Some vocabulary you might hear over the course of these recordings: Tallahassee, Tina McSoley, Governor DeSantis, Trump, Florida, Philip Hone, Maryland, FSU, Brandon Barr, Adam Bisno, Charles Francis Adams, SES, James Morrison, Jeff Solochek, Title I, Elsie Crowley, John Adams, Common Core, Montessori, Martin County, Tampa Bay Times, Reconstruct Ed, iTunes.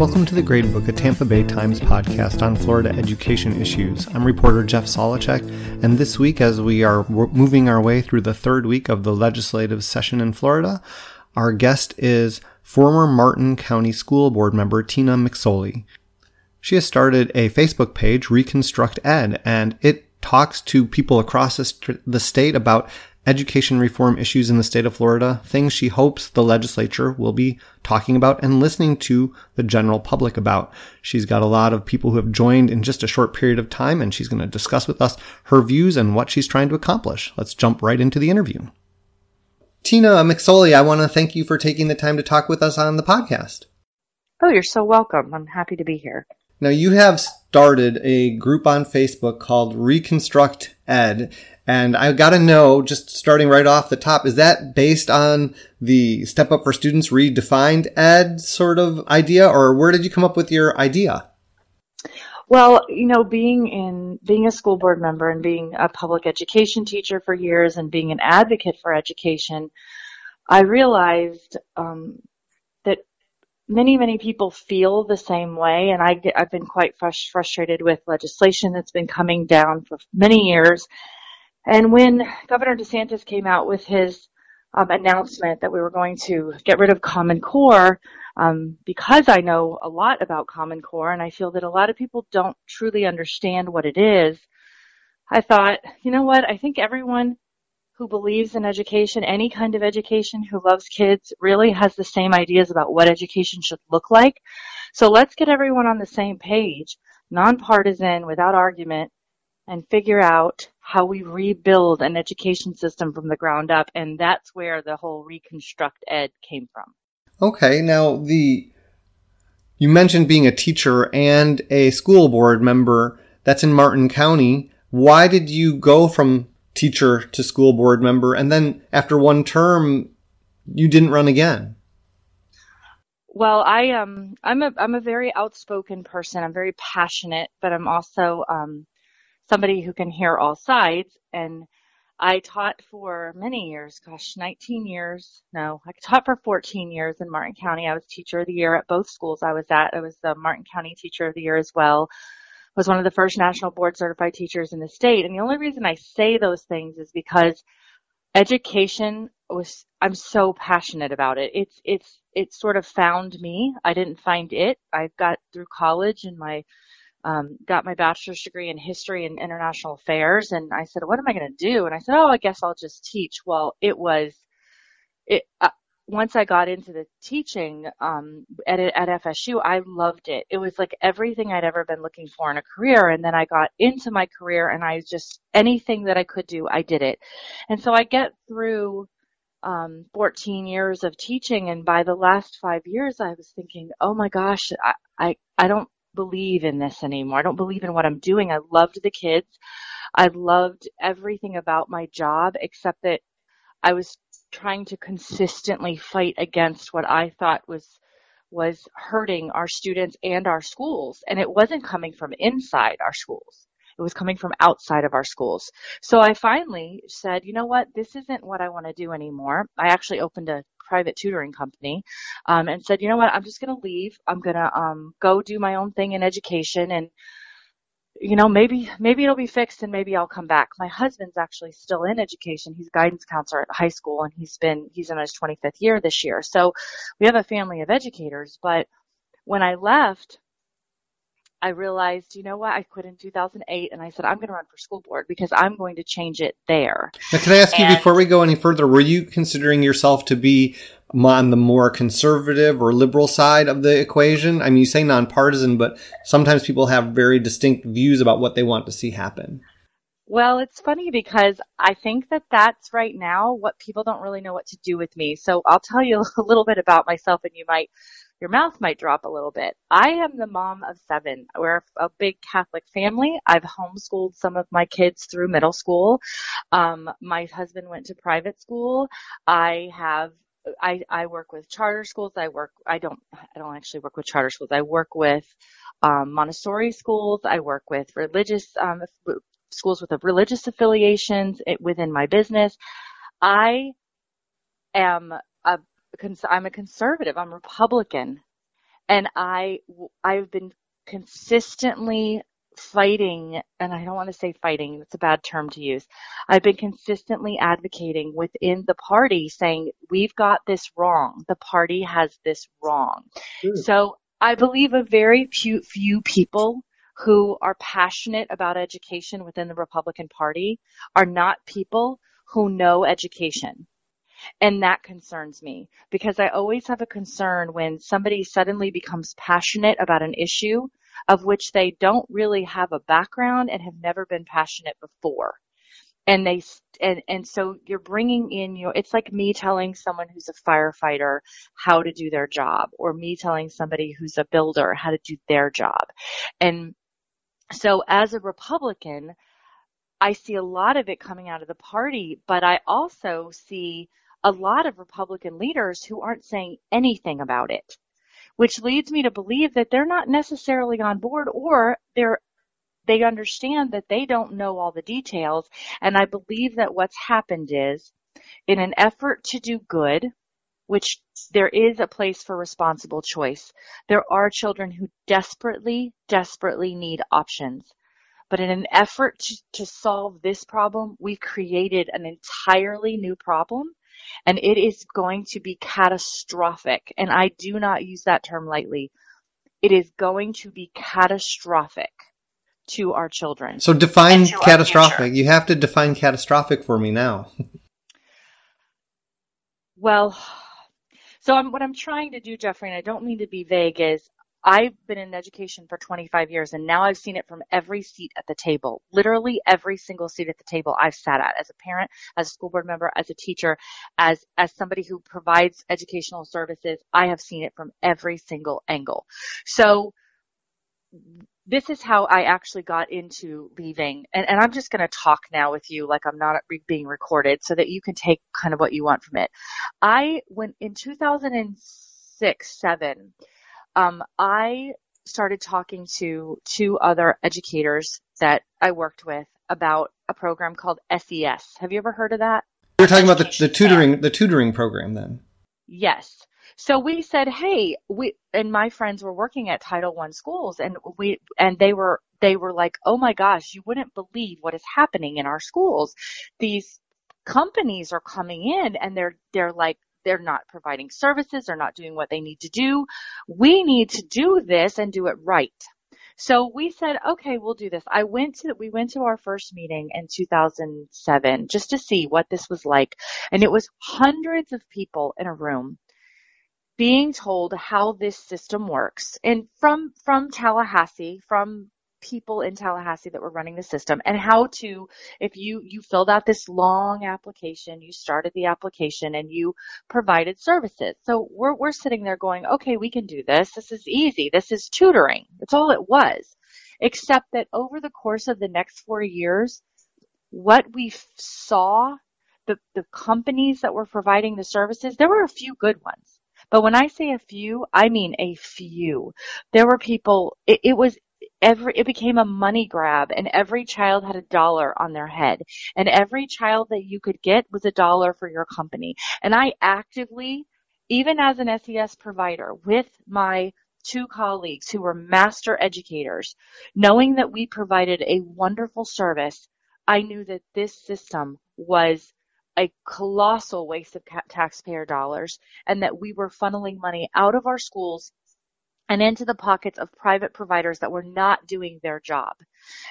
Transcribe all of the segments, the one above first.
Welcome to The Gradebook, a Tampa Bay Times podcast on Florida education issues. I'm reporter Jeff Solochek, and this week, as we are moving our way through the third week of the legislative session in Florida, our guest is former Martin County School Board member Tina McSoley. She has started a Facebook page, Reconstruct Ed, and it talks to people across the state about education reform issues in the state of Florida, things she hopes the legislature will be talking about and listening to the general public about. She's got a lot of people who have joined in just a short period of time, and she's going to discuss with us her views and what she's trying to accomplish. Let's jump right into the interview. Tina McSoley, I want to thank you for taking the time to talk with us on the podcast. Oh, you're so welcome. I'm happy to be here. Now, you have started a group on Facebook called Reconstruct Ed, and I got to know, just starting right off the top, is that based on the Step Up for Students Redefined Ed sort of idea, or where did you come up with your idea? Well, you know, being a school board member and being a public education teacher for years and being an advocate for education, I realized that many people feel the same way, and I've been quite frustrated with legislation that's been coming down for many years. And when Governor DeSantis came out with his announcement that we were going to get rid of Common Core, because I know a lot about Common Core, and I feel that a lot of people don't truly understand what it is, I thought, you know what, I think everyone who believes in education, any kind of education, who loves kids, really has the same ideas about what education should look like. So let's get everyone on the same page, nonpartisan, without argument, and figure out how we rebuild an education system from the ground up. And that's where the whole Reconstruct Ed came from. Okay. Now, you mentioned being a teacher and a school board member. That's in Martin County. Why did you go from teacher to school board member, and then after one term, you didn't run again? Well, I'm a very outspoken person. I'm very passionate, but I'm also somebody who can hear all sides. And I taught for many years, 14 years in Martin County. I was Teacher of the Year at both schools I was at. I was the Martin County Teacher of the Year as well. Was one of the first national board certified teachers in the state. And the only reason I say those things is because I'm so passionate about it. It sort of found me. I didn't find it. I got through college and got my bachelor's degree in history and international affairs. And I said, what am I going to do? And I said, I guess I'll just teach. Well, once I got into the teaching at FSU, I loved it. It was like everything I'd ever been looking for in a career. And then I got into my career, and I just, anything that I could do, I did it. And so I get through 14 years of teaching, and by the last 5 years, I was thinking, oh my gosh, I don't believe in this anymore. I don't believe in what I'm doing. I loved the kids. I loved everything about my job, except that I was trying to consistently fight against what I thought was hurting our students and our schools. And it wasn't coming from inside our schools. It was coming from outside of our schools. So I finally said, you know what, this isn't what I want to do anymore. I actually opened a private tutoring company and said, you know what, I'm just going to leave. I'm going to go do my own thing in education, and you know, maybe it'll be fixed, and maybe I'll come back. My husband's actually still in education. He's a guidance counselor at high school, and he's in his 25th year this year. So we have a family of educators. But when I left, I realized, you know what, I quit in 2008, and I said, I'm going to run for school board because I'm going to change it there. Now, can I ask you, before we go any further, were you considering yourself to be on the more conservative or liberal side of the equation? I mean, you say nonpartisan, but sometimes people have very distinct views about what they want to see happen. Well, it's funny because I think that that's right now what people don't really know what to do with me. So I'll tell you a little bit about myself, and you might your mouth might drop a little bit. I am the mom of 7. We're a big Catholic family. I've homeschooled some of my kids through middle school. My husband went to private school. I work with charter schools. I don't actually work with charter schools. I work with Montessori schools. I work with religious schools with religious affiliations within my business. I'm a conservative. I'm Republican, and I've been consistently fighting, and I don't want to say fighting, that's a bad term to use. I've been consistently advocating within the party saying, we've got this wrong. The party has this wrong. Ooh. So I believe a very few people who are passionate about education within the Republican Party are not people who know education. And that concerns me, because I always have a concern when somebody suddenly becomes passionate about an issue of which they don't really have a background and have never been passionate before. And so you're bringing in it's like me telling someone who's a firefighter how to do their job, or me telling somebody who's a builder how to do their job. And so as a Republican, I see a lot of it coming out of the party, but I also see a lot of Republican leaders who aren't saying anything about it, which leads me to believe that they're not necessarily on board, or they understand that they don't know all the details. And I believe that what's happened is, in an effort to do good, which there is a place for responsible choice, there are children who desperately, desperately need options. But in an effort to solve this problem, we've created an entirely new problem. And it is going to be catastrophic. And I do not use that term lightly. It is going to be catastrophic to our children. So define catastrophic. You have to define catastrophic for me now. Well, so what I'm trying to do, Jeffrey, and I don't mean to be vague, is I've been in education for 25 years, and now I've seen it from every seat at the table, literally every single seat at the table I've sat at, as a parent, as a school board member, as a teacher, as somebody who provides educational services. I have seen it from every single angle. So this is how I actually got into leaving. And I'm just going to talk now with you like I'm not being recorded, so that you can take kind of what you want from it. I went in 2006-07. I started talking to 2 other educators that I worked with about a program called SES. Have you ever heard of that? We're talking about the tutoring program then. Yes. So we said, hey, and my friends were working at Title I schools, and they were like, oh my gosh, you wouldn't believe what is happening in our schools. These companies are coming in, and they're like, they're not providing services. They're not doing what they need to do. We need to do this and do it right. So we said, okay, we'll do this. We went to our first meeting in 2007 just to see what this was like. And it was hundreds of people in a room being told how this system works. And from Tallahassee, from people in Tallahassee that were running the system, and how to, if you filled out this long application, you started the application and you provided services. So we're sitting there going, okay, we can do this. This is easy. This is tutoring. That's all it was. Except that over the course of the next 4 years, what we saw, the companies that were providing the services, there were a few good ones. But when I say a few, I mean a few. There were people, it became a money grab, and every child had $1 on their head, and every child that you could get was $1 for your company. And I actively, even as an SES provider, with my 2 colleagues who were master educators, knowing that we provided a wonderful service, I knew that this system was a colossal waste of taxpayer dollars, and that we were funneling money out of our schools and into the pockets of private providers that were not doing their job.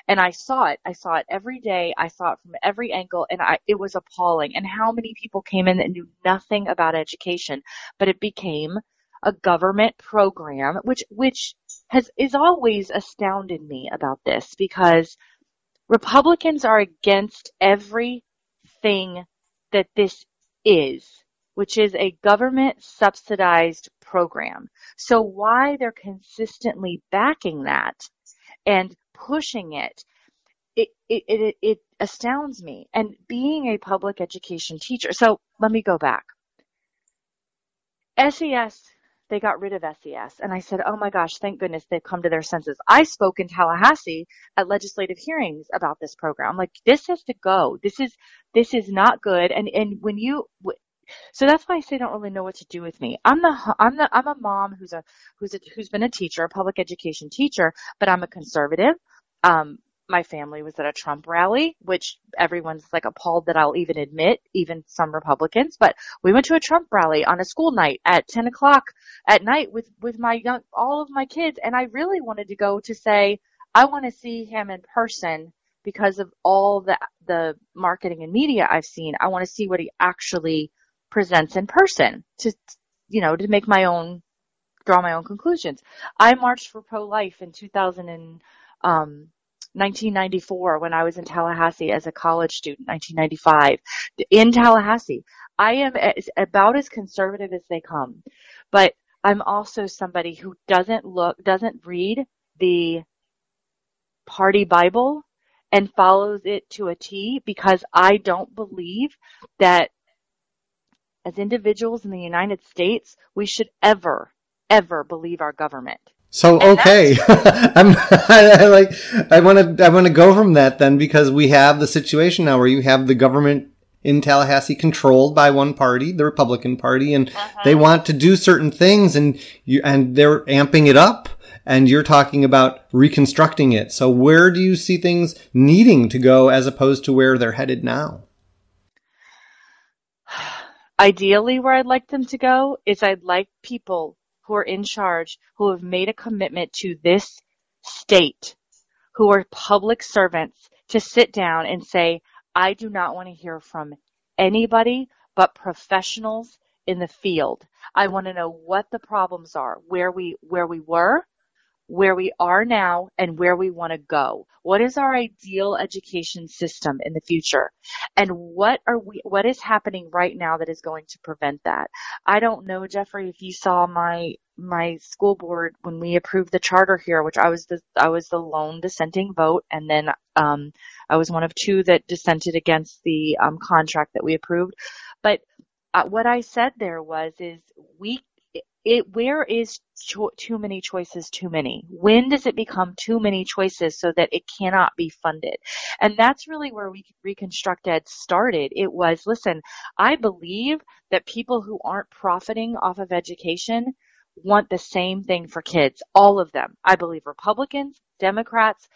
And I saw it. I saw it every day. I saw it from every angle, and it was appalling. And how many people came in that knew nothing about education, but it became a government program, which is always astounded me about this, because Republicans are against everything that this is, which is a government-subsidized program. So why they're consistently backing that and pushing it, it astounds me. And being a public education teacher, so let me go back. SES, they got rid of SES, and I said, oh my gosh, thank goodness they've come to their senses. I spoke in Tallahassee at legislative hearings about this program. I'm like, this has to go. This is not good. And when you, so that's why I say I don't really know what to do with me. I'm a mom who's been a teacher, a public education teacher, but I'm a conservative. My family was at a Trump rally, which everyone's like appalled that I'll even admit, even some Republicans. But we went to a Trump rally on a school night at 10 o'clock at night with all of my kids. And I really wanted to go to say, I want to see him in person because of all the marketing and media I've seen. I want to see what he actually presents in person to make draw my own conclusions. I marched for pro-life in 1994 when I was in Tallahassee as a college student, 1995 in Tallahassee. I am about as conservative as they come, but I'm also somebody who doesn't read the party Bible and follows it to a T, because I don't believe that as individuals in the United States, we should ever, ever believe our government. So, okay, I want to go from that then, because we have the situation now where you have the government in Tallahassee controlled by one party, the Republican Party, and they want to do certain things, and they're amping it up, and you're talking about reconstructing it. So where do you see things needing to go as opposed to where they're headed now? Ideally, where I'd like them to go is I'd like people who are in charge, who have made a commitment to this state, who are public servants, to sit down and say, I do not want to hear from anybody but professionals in the field. I want to know what the problems are, where we were, where we are now, and where we want to go. What is our ideal education system in the future? And what is happening right now that is going to prevent that? I don't know, Jeffrey, if you saw my school board when we approved the charter here, which I was the lone dissenting vote, and then I was one of two that dissented against the contract that we approved. But what I said there was where is too many choices too many? When does it become too many choices so that it cannot be funded? And that's really where Reconstruct Ed started. It was, listen, I believe that people who aren't profiting off of education want the same thing for kids, all of them. I believe Republicans, Democrats,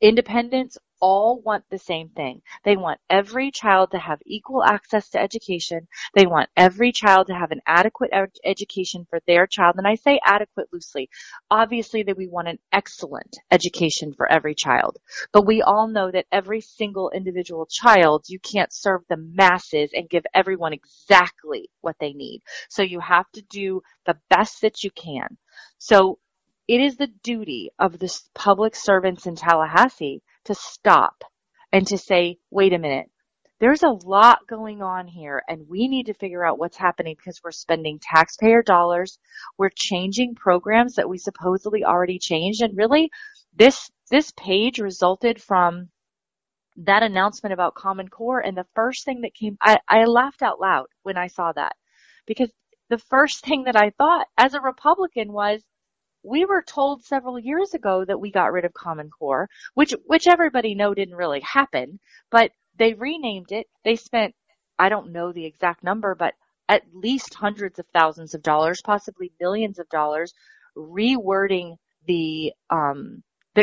independents all want the same thing. They want every child to have equal access to education. They want every child to have an adequate education for their child. And I say adequate loosely. Obviously, that we want an excellent education for every child. But we all know that every single individual child, you can't serve the masses and give everyone exactly what they need. So you have to do the best that you can. So it is the duty of the public servants in Tallahassee to stop and to say, wait a minute, there's a lot going on here, and we need to figure out what's happening, because we're spending taxpayer dollars. We're changing programs that we supposedly already changed. And really, this page resulted from that announcement about Common Core. And the first thing that came, I laughed out loud when I saw that, because the first thing that I thought as a Republican was, we were told several years ago that we got rid of Common Core, which everybody know didn't really happen, but they renamed it. They spent, I don't know the exact number, but at least hundreds of thousands of dollars, possibly millions of dollars, rewording the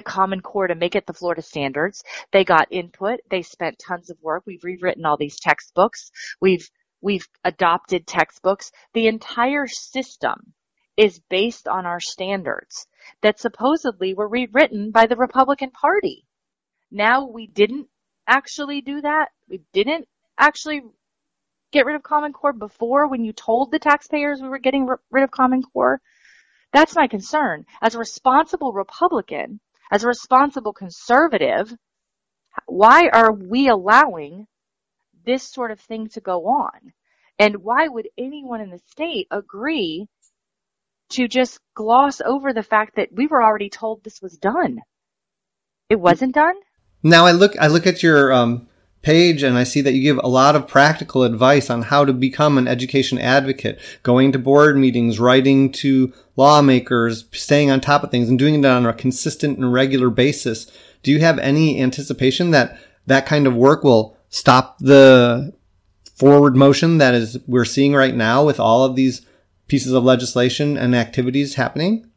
Common Core to make it the Florida standards. They got input. They spent tons of work. We've rewritten all these textbooks. We've adopted textbooks. The entire system is based on our standards that supposedly were rewritten by the Republican Party. Now, we didn't actually do that. We didn't actually get rid of Common Core before, when you told the taxpayers we were getting rid of Common Core. That's my concern. As a responsible Republican, as a responsible conservative, why are we allowing this sort of thing to go on? And why would anyone in the state agree to just gloss over the fact that we were already told this was done? It wasn't done. Now I look at your page and I see that you give a lot of practical advice on how to become an education advocate, going to board meetings, writing to lawmakers, staying on top of things, and doing it on a consistent and regular basis. Do you have any anticipation that that kind of work will stop the forward motion that is we're seeing right now with all of these pieces of legislation and activities happening?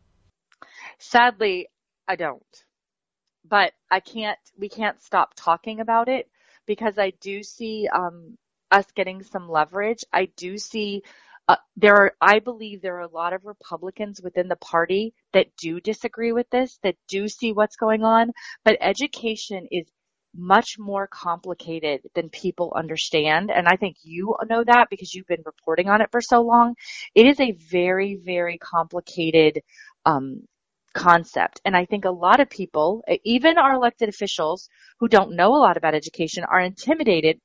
Sadly, I don't. But we can't stop talking about it, because I do see us getting some leverage. I do see I believe there are a lot of Republicans within the party that do disagree with this, that do see what's going on. But education is much more complicated than people understand. And I think you know that because you've been reporting on it for so long. It is a very, very complicated concept. And I think a lot of people, even our elected officials who don't know a lot about education, are intimidated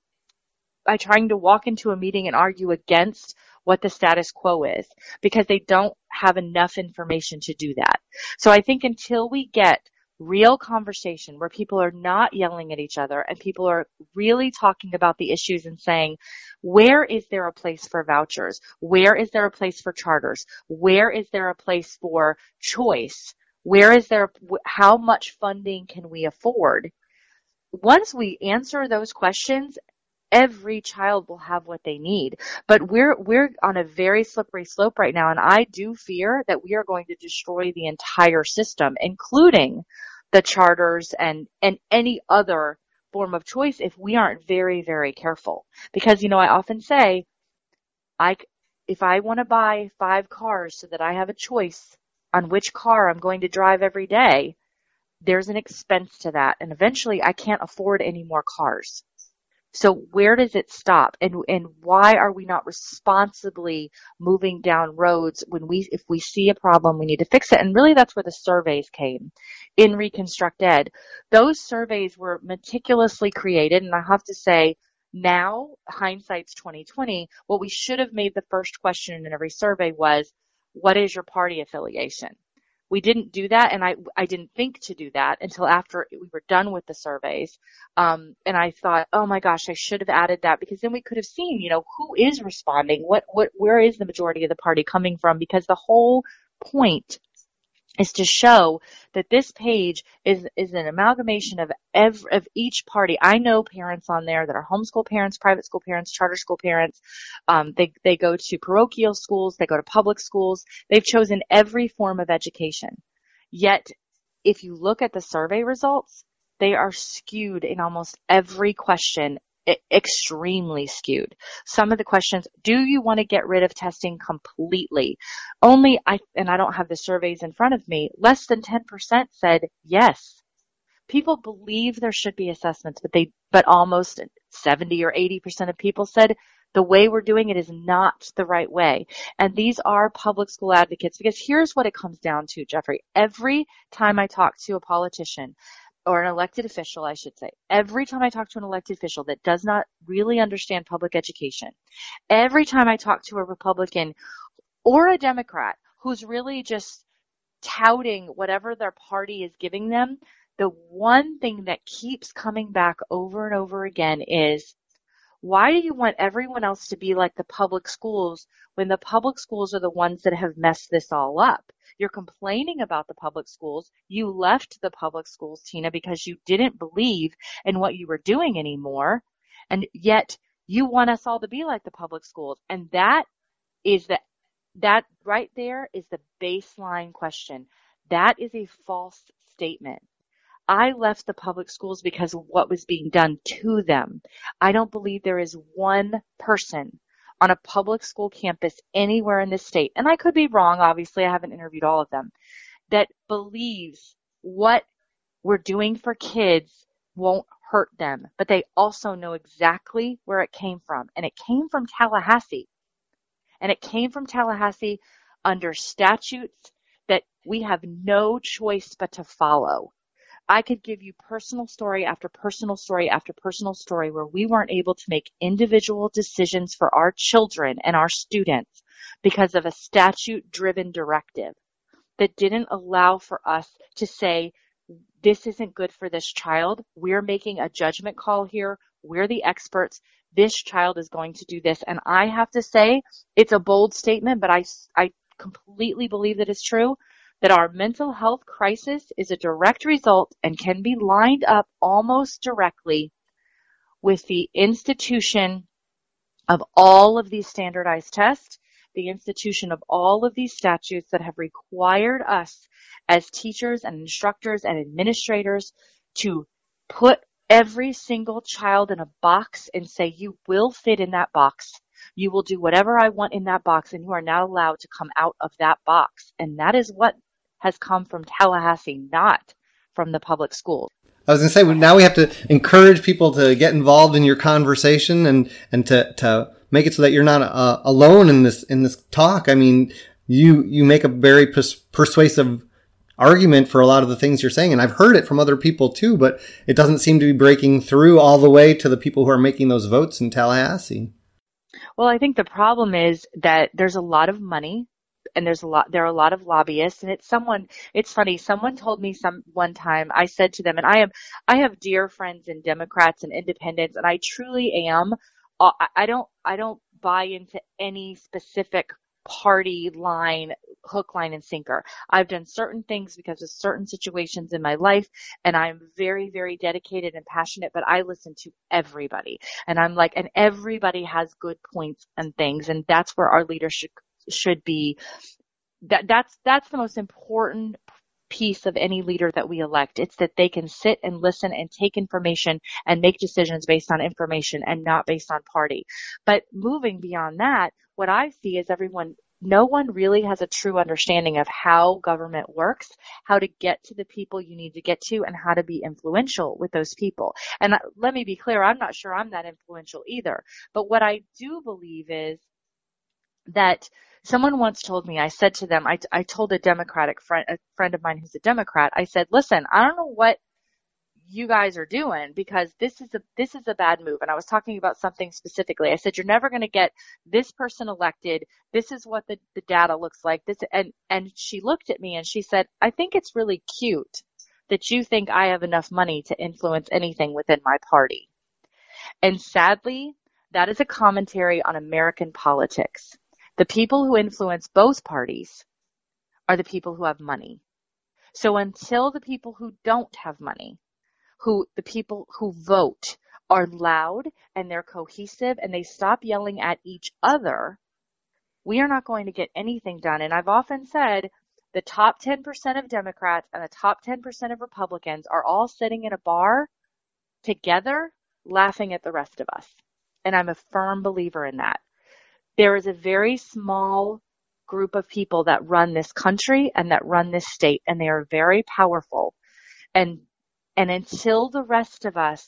by trying to walk into a meeting and argue against what the status quo is, because they don't have enough information to do that. So I think until we get real conversation where people are not yelling at each other and people are really talking about the issues and saying, where is there a place for vouchers? Where is there a place for charters? Where is there a place for choice? Where is there, how much funding can we afford? Once we answer those questions, every child will have what they need. But we're on a very slippery slope right now, and I do fear that we are going to destroy the entire system, including the charters and any other form of choice, if we aren't very, very careful. Because, you know, I often say, if I want to buy 5 cars so that I have a choice on which car I'm going to drive every day, there's an expense to that, and eventually I can't afford any more cars. So where does it stop? And why are we not responsibly moving down roads when if we see a problem, we need to fix it? And really that's where the surveys came in Reconstruct Ed. Those surveys were meticulously created, and I have to say, now hindsight's 2020, what we should have made the first question in every survey was, what is your party affiliation? We didn't do that, and I didn't think to do that until after we were done with the surveys. And I thought, oh my gosh, I should have added that, because then we could have seen, you know, who is responding, where is the majority of the party coming from? Because the whole point is to show that this page is an amalgamation of each party. I know parents on there that are homeschool parents, private school parents, charter school parents. They go to parochial schools. They go to public schools. They've chosen every form of education. Yet, if you look at the survey results, they are skewed in almost every question, extremely skewed. Some of the questions, do you want to get rid of testing completely? Only, I don't have the surveys in front of me, less than 10% said yes. People believe there should be assessments, but almost 70 or 80% of people said the way we're doing it is not the right way. And these are public school advocates, because here's what it comes down to, Jeffrey. Every time I talk to a politician, or an elected official, I should say, every time I talk to an elected official that does not really understand public education, every time I talk to a Republican or a Democrat who's really just touting whatever their party is giving them, the one thing that keeps coming back over and over again is, why do you want everyone else to be like the public schools when the public schools are the ones that have messed this all up? You're complaining about the public schools. You left the public schools, Tina, because you didn't believe in what you were doing anymore. And yet you want us all to be like the public schools. And that right there is the baseline question. That is a false statement. I left the public schools because of what was being done to them. I don't believe there is one person on a public school campus anywhere in this state, and I could be wrong, obviously, I haven't interviewed all of them, that believes what we're doing for kids won't hurt them. But they also know exactly where it came from. And it came from Tallahassee. And it came from Tallahassee under statutes that we have no choice but to follow. I could give you personal story after personal story after personal story where we weren't able to make individual decisions for our children and our students because of a statute-driven directive that didn't allow for us to say, this isn't good for this child. We're making a judgment call here. We're the experts. This child is going to do this. And I have to say, it's a bold statement, but I completely believe that it's true, that our mental health crisis is a direct result and can be lined up almost directly with the institution of all of these standardized tests, the institution of all of these statutes that have required us as teachers and instructors and administrators to put every single child in a box and say, you will fit in that box. You will do whatever I want in that box, and you are not allowed to come out of that box. And that is what has come from Tallahassee, not from the public schools. I was going to say, now we have to encourage people to get involved in your conversation and to make it so that you're not alone in this talk. I mean, you make a very persuasive argument for a lot of the things you're saying, and I've heard it from other people too, but it doesn't seem to be breaking through all the way to the people who are making those votes in Tallahassee. Well, I think the problem is that there's a lot of money and there are a lot of lobbyists, and it's funny. Someone told me one time, I said to them, and I have dear friends in Democrats and independents, and I truly am. I don't buy into any specific party line, hook, line, and sinker. I've done certain things because of certain situations in my life, and I'm very, very dedicated and passionate, but I listen to everybody. And I'm like, and everybody has good points and things, and that's where our leadership should be. That's the most important piece of any leader that we elect. It's that they can sit and listen and take information and make decisions based on information and not based on party. But moving beyond that, what I see is no one really has a true understanding of how government works, how to get to the people you need to get to, and how to be influential with those people. And let me be clear, I'm not sure I'm that influential either. But what I do believe is that someone once told me, I said to them, I told a Democratic friend, a friend of mine who's a Democrat, I said, listen, I don't know what you guys are doing because this is a bad move. And I was talking about something specifically. I said, you're never going to get this person elected. This is what the data looks like. This, and she looked at me and she said, I think it's really cute that you think I have enough money to influence anything within my party. And sadly, that is a commentary on American politics. The people who influence both parties are the people who have money. So until the people who don't have money, the people who vote are loud and they're cohesive and they stop yelling at each other, we are not going to get anything done. And I've often said the top 10% of Democrats and the top 10% of Republicans are all sitting in a bar together laughing at the rest of us. And I'm a firm believer in that. There is a very small group of people that run this country and that run this state, and they are very powerful. And until the rest of us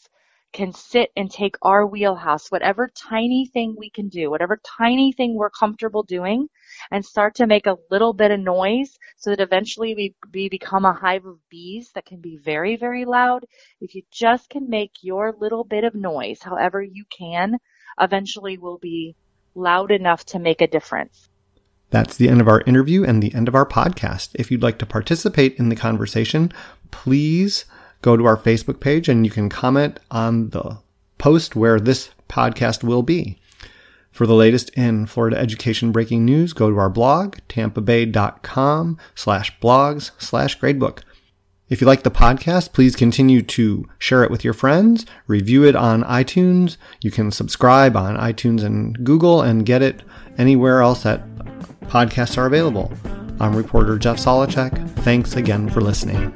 can sit and take our wheelhouse, whatever tiny thing we can do, whatever tiny thing we're comfortable doing, and start to make a little bit of noise so that eventually we become a hive of bees that can be very, very loud. If you just can make your little bit of noise, however you can, eventually we'll be loud enough to make a difference. That's the end of our interview and the end of our podcast. If you'd like to participate in the conversation, please go to our Facebook page and you can comment on the post where this podcast will be. For the latest in Florida education breaking news, go to our blog, tampabay.com/blogs/gradebook. If you like the podcast, please continue to share it with your friends, review it on iTunes. You can subscribe on iTunes and Google and get it anywhere else that podcasts are available. I'm reporter Jeff Solochek. Thanks again for listening.